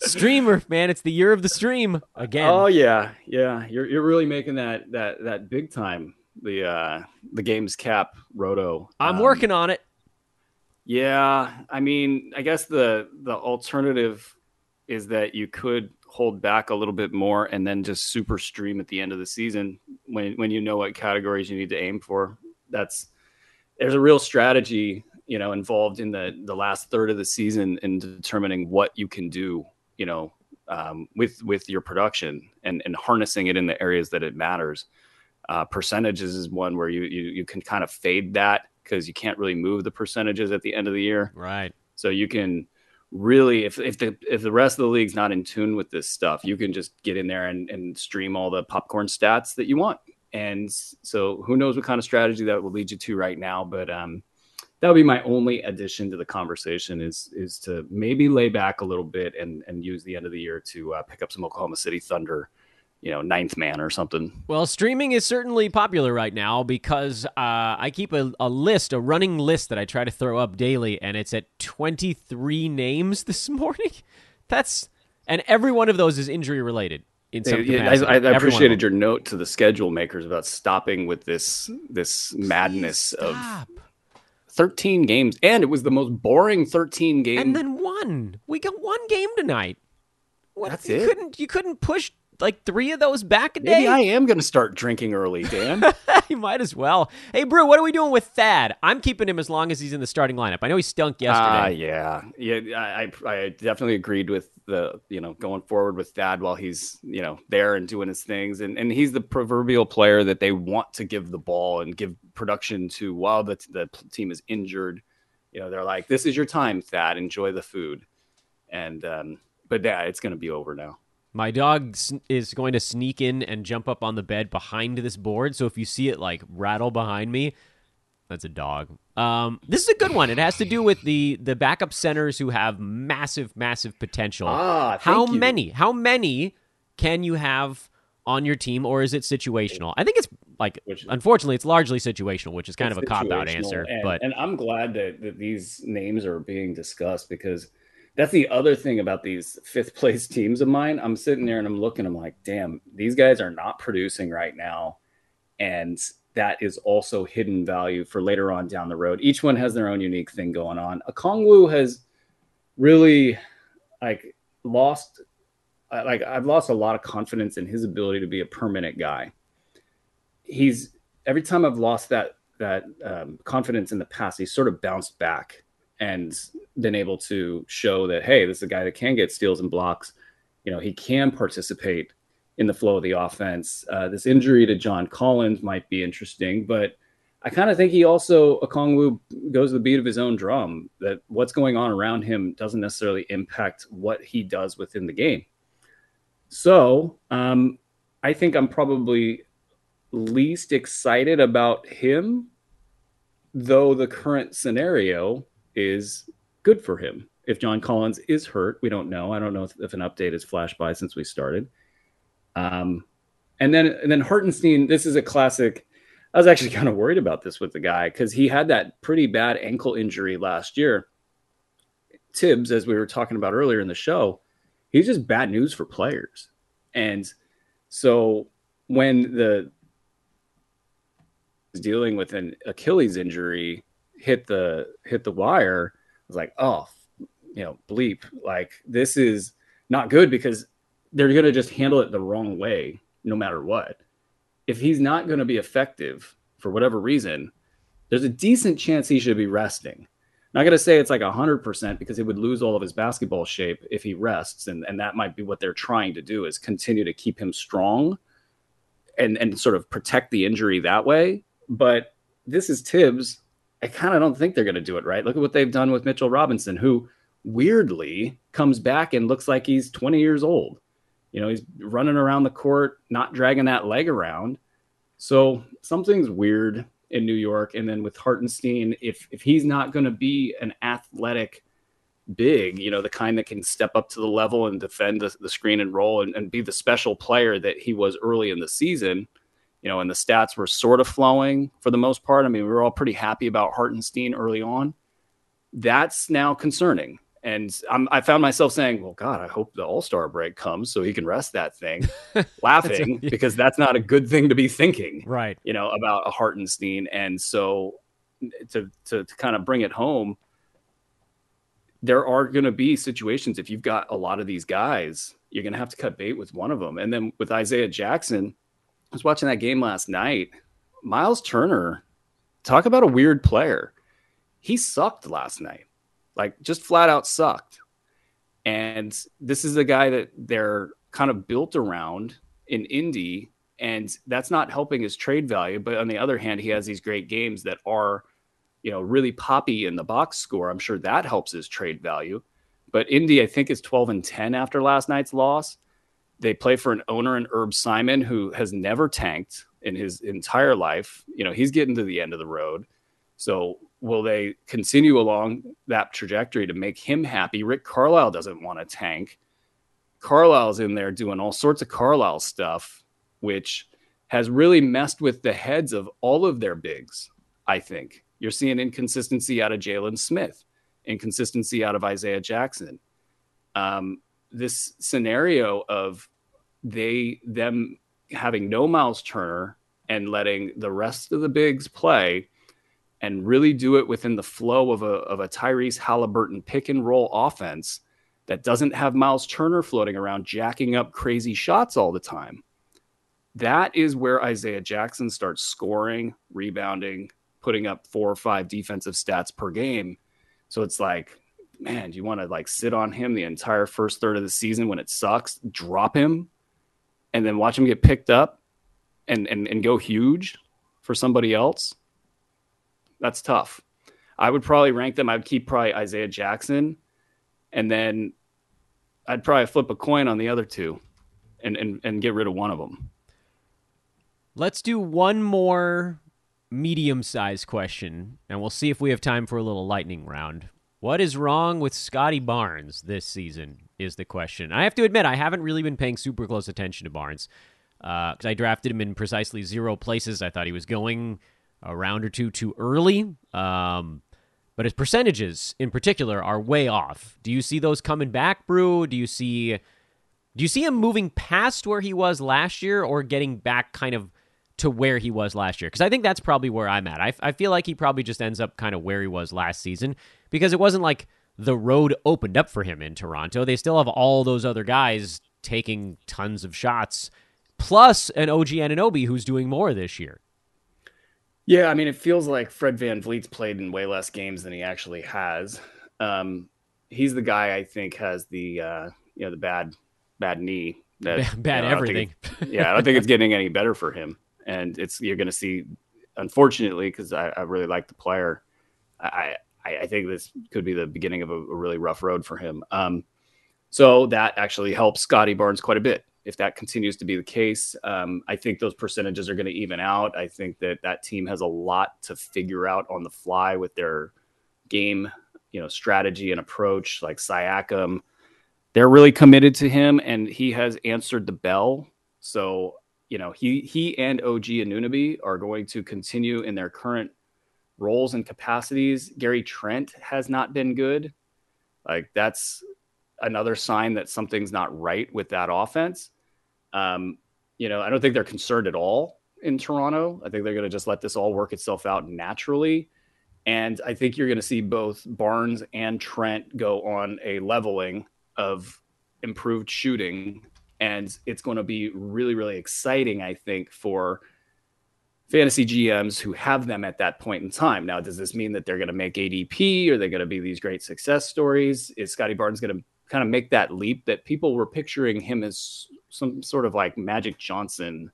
Streamer, man. It's the year of the stream again. Oh yeah. Yeah. You're, you're really making that, that, that big time. The, uh, the games cap roto. I'm um, working on it. Yeah. I mean, I guess the, the alternative is that you could hold back a little bit more and then just super stream at the end of the season when, when you know what categories you need to aim for. That's there's a real strategy, you know, involved in the, the last third of the season in determining what you can do, you know, um, with, with your production and, and harnessing it in the areas that it matters. Uh, percentages is one where you, you, you can kind of fade that because you can't really move the percentages at the end of the year. Right. So you can, really, if if the if the rest of the league's not in tune with this stuff, you can just get in there and, and stream all the popcorn stats that you want. And so who knows what kind of strategy that will lead you to right now. But um, that would be my only addition to the conversation is is to maybe lay back a little bit and, and use the end of the year to uh, pick up some Oklahoma City Thunder you know, ninth man or something. Well, streaming is certainly popular right now because uh, I keep a, a list, a running list that I try to throw up daily, and it's at twenty-three names this morning. That's and every one of those is injury related. In some capacity. I, I, I appreciated your note to the schedule makers about stopping with this this madness Stop. of thirteen games, and it was the most boring thirteen games. And then one, we got one game tonight. What, That's you it. Couldn't you couldn't push like three of those back a Maybe day? I am going to start drinking early, Dan. You might as well. Hey, Brew, what are we doing with Thad? I'm keeping him as long as he's in the starting lineup. I know he stunk yesterday. Ah, uh, yeah, yeah. I I definitely agreed with the you know going forward with Thad while he's you know there and doing his things, and and he's the proverbial player that they want to give the ball and give production to while the the team is injured. You know, they're like, this is your time, Thad. Enjoy the food, and um, but yeah, it's going to be over now. My dog is going to sneak in and jump up on the bed behind this board. So if you see it like rattle behind me, that's a dog. Um, this is a good one. It has to do with the the backup centers who have massive, massive potential. Ah, thank how you. many? How many can you have on your team, or is it situational? I think it's like, which, unfortunately, it's largely situational, which is kind of a cop out answer. And, but and I'm glad that, that these names are being discussed because. That's the other thing about these fifth place teams of mine. I'm sitting there and I'm looking, I'm like, damn, these guys are not producing right now. And that is also hidden value for later on down the road. Each one has their own unique thing going on. Okongwu has really like lost, like I've lost a lot of confidence in his ability to be a permanent guy. He's every time I've lost that, that um, confidence in the past, he's sort of bounced back and been able to show that, hey, this is a guy that can get steals and blocks. You know, he can participate in the flow of the offense. Uh, this injury to John Collins might be interesting, but I kind of think he also, Okongwu goes to the beat of his own drum, that what's going on around him doesn't necessarily impact what he does within the game. So um, I think I'm probably least excited about him, though the current scenario is good for him. If John Collins is hurt, we don't know. I don't know if, if an update has flashed by since we started. Um, and then and then Hartenstein, this is a classic. I was actually kind of worried about this with the guy because he had that pretty bad ankle injury last year. Tibbs, as we were talking about earlier in the show, he's just bad news for players. And so when the dealing with an Achilles injury hit the hit the wire, I was like, oh, you know, bleep, like this is not good because they're going to just handle it the wrong way no matter what. If he's not going to be effective for whatever reason, there's a decent chance he should be resting. Not going to say it's like one hundred percent because he would lose all of his basketball shape if he rests, and, and that might be what they're trying to do is continue to keep him strong and, and sort of protect the injury that way. But this is Tibbs. I kind of don't think they're going to do it right. Look at what they've done with Mitchell Robinson, who weirdly comes back and looks like he's twenty years old. You know, he's running around the court, not dragging that leg around. So something's weird in New York. And then with Hartenstein, if if he's not going to be an athletic big, you know, the kind that can step up to the level and defend the, the screen and roll and, and be the special player that he was early in the season, you know, and the stats were sort of flowing for the most part. I mean, we were all pretty happy about Hartenstein early on. That's now concerning. And I'm, I found myself saying, well, God, I hope the All-Star break comes so he can rest that thing, laughing, that's a, yeah. because that's not a good thing to be thinking, right? You know, about a Hartenstein. And so to, to, to kind of bring it home, there are going to be situations if you've got a lot of these guys, you're going to have to cut bait with one of them. And then with Isaiah Jackson, I was watching that game last night. Miles Turner, talk about a weird player. He sucked last night, like just flat out sucked. And this is a guy that they're kind of built around in Indy, and that's not helping his trade value. But on the other hand, he has these great games that are, you know, really poppy in the box score. I'm sure that helps his trade value. But Indy, I think, is twelve and ten after last night's loss. They play for an owner in Herb Simon who has never tanked in his entire life. You know, he's getting to the end of the road. So will they continue along that trajectory to make him happy? Rick Carlisle doesn't want to tank. Carlisle's in there doing all sorts of Carlisle stuff, which has really messed with the heads of all of their bigs, I think. You're seeing inconsistency out of Jalen Smith, inconsistency out of Isaiah Jackson. Um, this scenario of they them having no Miles Turner and letting the rest of the bigs play and really do it within the flow of a, of a Tyrese Halliburton pick and roll offense that doesn't have Miles Turner floating around jacking up crazy shots all the time. That is where Isaiah Jackson starts scoring, rebounding, putting up four or five defensive stats per game. So it's like, man, do you want to like sit on him the entire first third of the season when it sucks, drop him, and then watch him get picked up and and, and go huge for somebody else? That's tough. I would probably rank them. I'd keep probably Isaiah Jackson, and then I'd probably flip a coin on the other two and and, and get rid of one of them. Let's do one more medium-sized question, and we'll see if we have time for a little lightning round. What is wrong with Scottie Barnes this season is the question. I have to admit, I haven't really been paying super close attention to Barnes because uh, I drafted him in precisely zero places. I thought he was going a round or two too early, um, but his percentages in particular are way off. Do you see those coming back, Brew? Do you see, do you see him moving past where he was last year or getting back kind of to where he was last year? Because I think that's probably where I'm at. I, I feel like he probably just ends up kind of where he was last season because it wasn't like the road opened up for him in Toronto. They still have all those other guys taking tons of shots, plus an O G Anunoby who's doing more this year. Yeah, I mean, it feels like Fred VanVleet's played in way less games than he actually has. Um, he's the guy I think has the uh, you know the bad bad knee, that, bad you know, everything. I don't think it, yeah, I don't think it's getting any better for him. And it's you're going to see, unfortunately, because I, I really like the player. I, I I think this could be the beginning of a, a really rough road for him. Um, so that actually helps Scottie Barnes quite a bit. If that continues to be the case, um, I think those percentages are going to even out. I think that that team has a lot to figure out on the fly with their game, you know, strategy and approach. Like Siakam, they're really committed to him, and he has answered the bell. So, you know, he he and O G Anunoby are going to continue in their current roles and capacities. Gary Trent has not been good. Like, that's another sign that something's not right with that offense. Um, you know, I don't think they're concerned at all in Toronto. I think they're going to just let this all work itself out naturally. And I think you're going to see both Barnes and Trent go on a leveling of improved shooting. And it's going to be really, really exciting, I think, for fantasy G Ms who have them at that point in time. Now, does this mean that they're going to make A D P? Are they going to be these great success stories? Is Scottie Barnes going to kind of make that leap that people were picturing him as some sort of like Magic Johnson,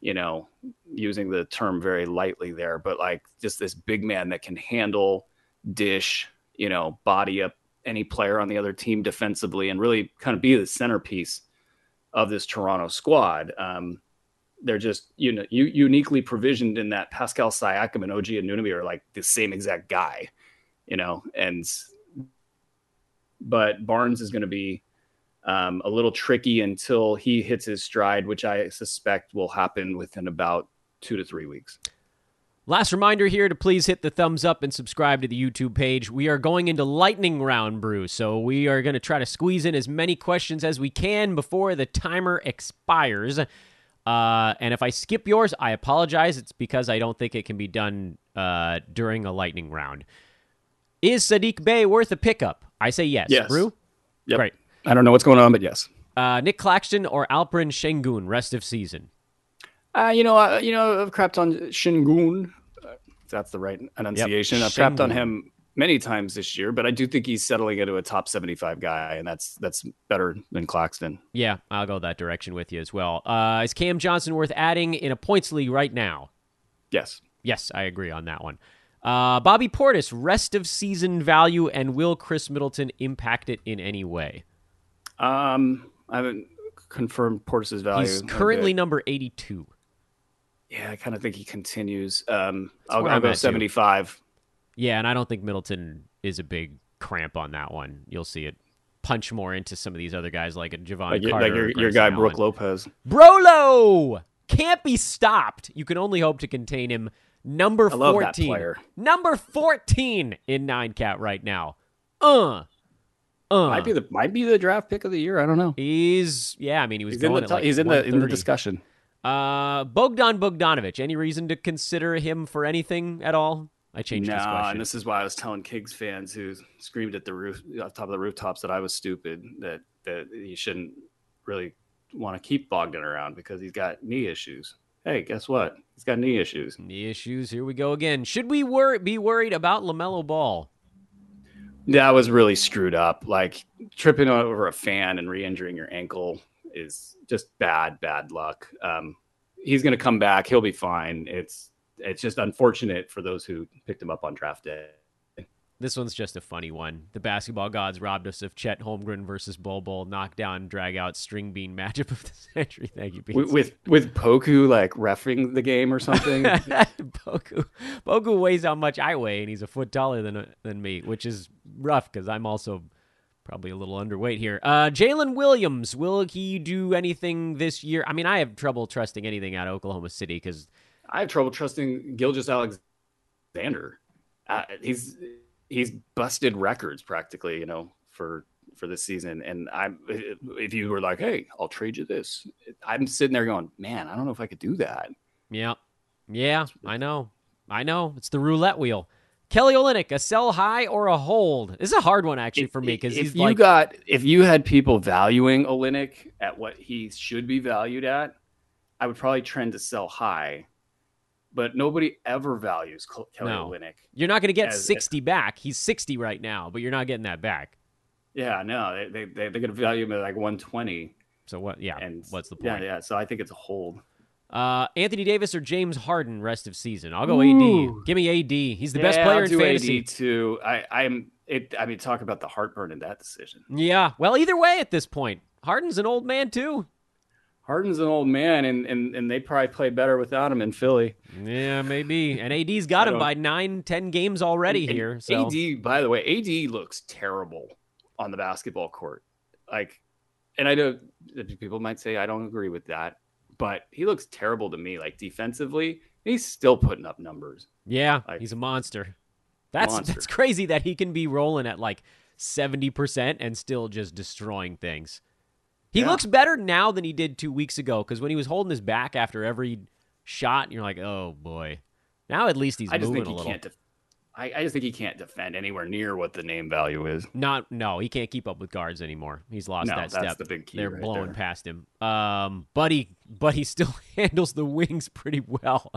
you know, using the term very lightly there, but like just this big man that can handle, dish, you know, body up any player on the other team defensively and really kind of be the centerpiece of this Toronto squad. Um, they're just, you know, you uniquely provisioned in that Pascal Siakam and O G Anunoby are like the same exact guy, you know, and, but Barnes is going to be um, a little tricky until he hits his stride, which I suspect will happen within about two to three weeks. Last reminder here to please hit the thumbs up and subscribe to the YouTube page. We are going into lightning round, Brew, so we are going to try to squeeze in as many questions as we can before the timer expires. Uh, and if I skip yours, I apologize. It's because I don't think it can be done uh, during a lightning round. Is Sadiq Bey worth a pickup? I say yes. Yes. Brew? Yep. Right. I don't know what's going on, but yes. Uh, Nick Claxton or Alperin Shengun rest of season? Uh, you know, uh, you know, I've crapped on Shengun. Uh, that's the right enunciation. Yep. I've crapped on him many times this year, but I do think he's settling into a top seventy-five guy, and that's that's better than Claxton. Yeah, I'll go that direction with you as well. Uh, is Cam Johnson worth adding in a points league right now? Yes. Yes, I agree on that one. Uh, Bobby Portis, rest of season value, and will Chris Middleton impact it in any way? Um, I haven't confirmed Portis's value. He's currently okay. Number eighty-two. Yeah, I kind of think he continues. Um, I'll, I'll go seventy-five. Too. Yeah, and I don't think Middleton is a big cramp on that one. You'll see it punch more into some of these other guys like a Javon like Carter. Like your, your guy, Allen. Brooke Lopez. Brolo can't be stopped. You can only hope to contain him. Number I love fourteen. That player. Number fourteen in nine cat right now. Uh. Uh. Might be the might be the draft pick of the year. I don't know. He's yeah, I mean he was he's going in the, at like he's in the in the discussion. Uh Bogdan Bogdanović. Any reason to consider him for anything at all? I changed nah, this question. And this is why I was telling Kings fans who screamed at the roof off top of the rooftops that I was stupid, that that you shouldn't really want to keep Bogdan around because he's got knee issues. Hey, guess what? He's got knee issues. Knee issues. Here we go again. Should we wor- be worried about LaMelo Ball? That was really screwed up. Like, tripping over a fan and re-injuring your ankle is just bad, bad luck. Um, he's going to come back. He'll be fine. It's it's just unfortunate for those who picked him up on draft day. This one's just a funny one. The basketball gods robbed us of Chet Holmgren versus Bol Bol knockdown, drag out, string bean matchup of the century. Thank you, Beans. With with Poku like reffing the game or something. Poku Poku weighs how much I weigh, and he's a foot taller than than me, which is rough because I'm also probably a little underweight here. Uh, Jalen Williams, will he do anything this year? I mean, I have trouble trusting anything out of Oklahoma City because I have trouble trusting Gilgeous Alexander. Uh, he's He's busted records practically, you know, for, for this season. And I'm, if you were like, hey, I'll trade you this, I'm sitting there going, man, I don't know if I could do that. Yeah. Yeah, I know. I know. It's the roulette wheel. Kelly Olynyk, a sell high or a hold? This is a hard one actually for me. Cause if he's you like... got, if you had people valuing Olynyk at what he should be valued at, I would probably trend to sell high. But nobody ever values Kelly no. Olynyk. You're not going to get as, sixty as, back. He's sixty right now, but you're not getting that back. Yeah, no, they they, they they're going to value him at like one twenty. So what? Yeah, and what's the point? Yeah, yeah. So I think it's a hold. Uh, Anthony Davis or James Harden rest of season. I'll go Ooh. A D. Give me A D. He's the yeah, best player I'll in do fantasy. A D too. I I'm it. I mean, talk about the heartburn in that decision. Yeah. Well, either way, at this point, Harden's an old man too. Harden's an old man, and, and, and they probably play better without him in Philly. Yeah, maybe. And A D's got him by nine, ten games already and, and here. So. A D, by the way, A D looks terrible on the basketball court. Like, and I know people might say I don't agree with that, but he looks terrible to me. Like defensively, he's still putting up numbers. Yeah, like, he's a monster. That's monster. That's crazy that he can be rolling at like seventy percent and still just destroying things. He yeah. looks better now than he did two weeks ago, because when he was holding his back after every shot, you're like, oh, boy. Now at least he's I just moving think he a little. Can't def- I, I just think he can't defend anywhere near what the name value is. Not, no, he can't keep up with guards anymore. He's lost no, that step. That's the big key. They're right blowing there. Past him. Um, but, he, but he still handles the wings pretty well.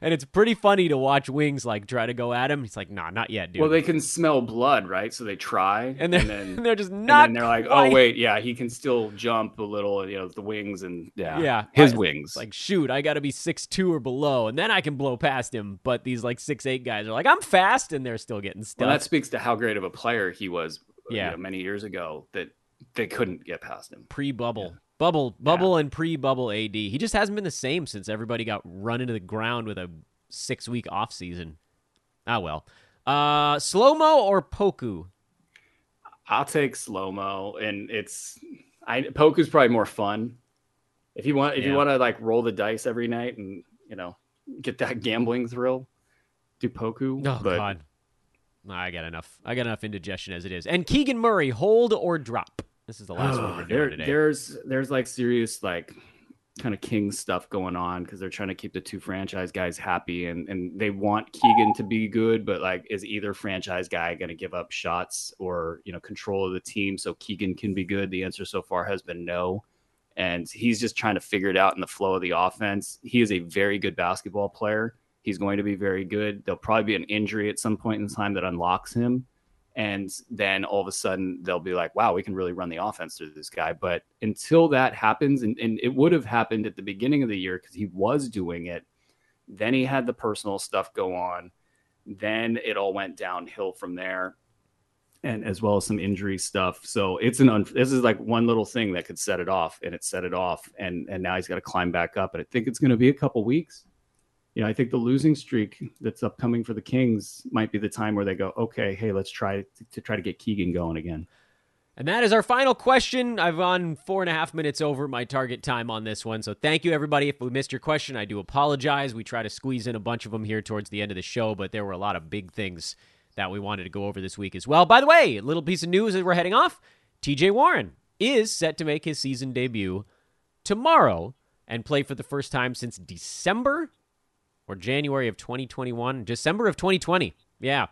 And it's pretty funny to watch wings like try to go at him. He's like, nah, not yet, dude. Well, they can smell blood, right? So they try. And they're, and then, and they're just not. And then they're like, quite. Oh, wait, yeah, he can still jump a little, you know, the wings and yeah, yeah his I, wings. Like, shoot, I got to be six two or below, and then I can blow past him. But these like six eight guys are like, I'm fast, and they're still getting stuck. Well, that speaks to how great of a player he was yeah. you know, many years ago that they couldn't get past him. Pre-bubble. Yeah. Bubble, bubble, yeah. and pre-bubble A D. He just hasn't been the same since everybody got run into the ground with a six-week off season. Ah, well. Uh, slow-mo or Poku? I'll take slow-mo, and it's I Poku's probably more fun. If you want, if yeah. you want to like roll the dice every night and you know get that gambling thrill, do Poku. Oh but... God, no, I got enough. I got enough indigestion as it is. And Keegan Murray, hold or drop? This is the last oh, one we're doing there, today. There's, there's like serious like kind of King stuff going on because they're trying to keep the two franchise guys happy, and, and they want Keegan to be good, but like is either franchise guy going to give up shots or you know control of the team so Keegan can be good? The answer so far has been no, and he's just trying to figure it out in the flow of the offense. He is a very good basketball player. He's going to be very good. There'll probably be an injury at some point in time that unlocks him. And then all of a sudden they'll be like, wow, we can really run the offense through this guy. But until that happens, and, and it would have happened at the beginning of the year because he was doing it. Then he had the personal stuff go on. Then it all went downhill from there, and as well as some injury stuff. So it's an un- this is like one little thing that could set it off, and it set it off. And, and now he's got to climb back up. And I think it's going to be a couple weeks. You know, I think the losing streak that's upcoming for the Kings might be the time where they go, okay, hey, let's try to, to try to get Keegan going again. And that is our final question. I've gone four and a half minutes over my target time on this one. So thank you, everybody. If we missed your question, I do apologize. We try to squeeze in a bunch of them here towards the end of the show, but there were a lot of big things that we wanted to go over this week as well. By the way, a little piece of news as we're heading off. T J Warren is set to make his season debut tomorrow and play for the first time since December or January of twenty twenty-one. December of twenty twenty. Yeah.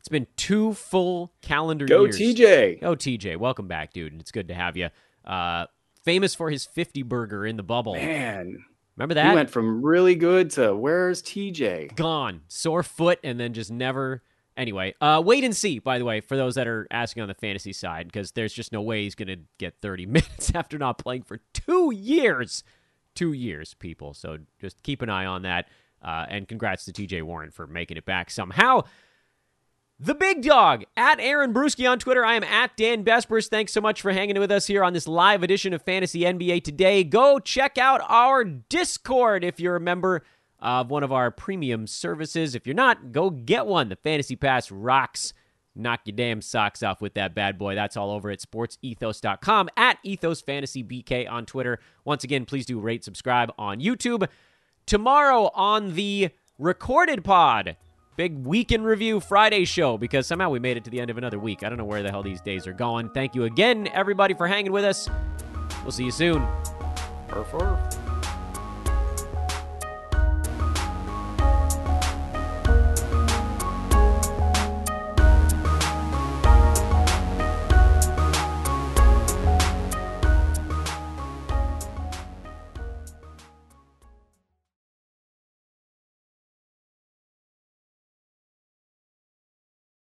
It's been two full calendar Go years. Go T J. Go T J. Welcome back, dude. It's good to have you. Uh, famous for his fifty burger in the bubble. Man. Remember that? He went from really good to where's T J? Gone. Sore foot and then just never. Anyway, uh, wait and see, by the way, for those that are asking on the fantasy side, because there's just no way he's going to get thirty minutes after not playing for two years. Two years, people. So just keep an eye on that. Uh, and congrats to T J Warren for making it back somehow. The big dog, at Aaron Bruski on Twitter. I am at Dan Vesperus. Thanks so much for hanging with us here on this live edition of Fantasy N B A Today. Go check out our Discord if you're a member of one of our premium services. If you're not, go get one. The Fantasy Pass rocks. Knock your damn socks off with that bad boy. That's all over at sports ethos dot com, at ethos fantasy b k on Twitter. Once again, please do rate, subscribe on YouTube. Tomorrow on the Recorded Pod, big Week in Review Friday show, because somehow we made it to the end of another week. I don't know where the hell these days are going. Thank you again, everybody, for hanging with us. We'll see you soon. Perf, perf.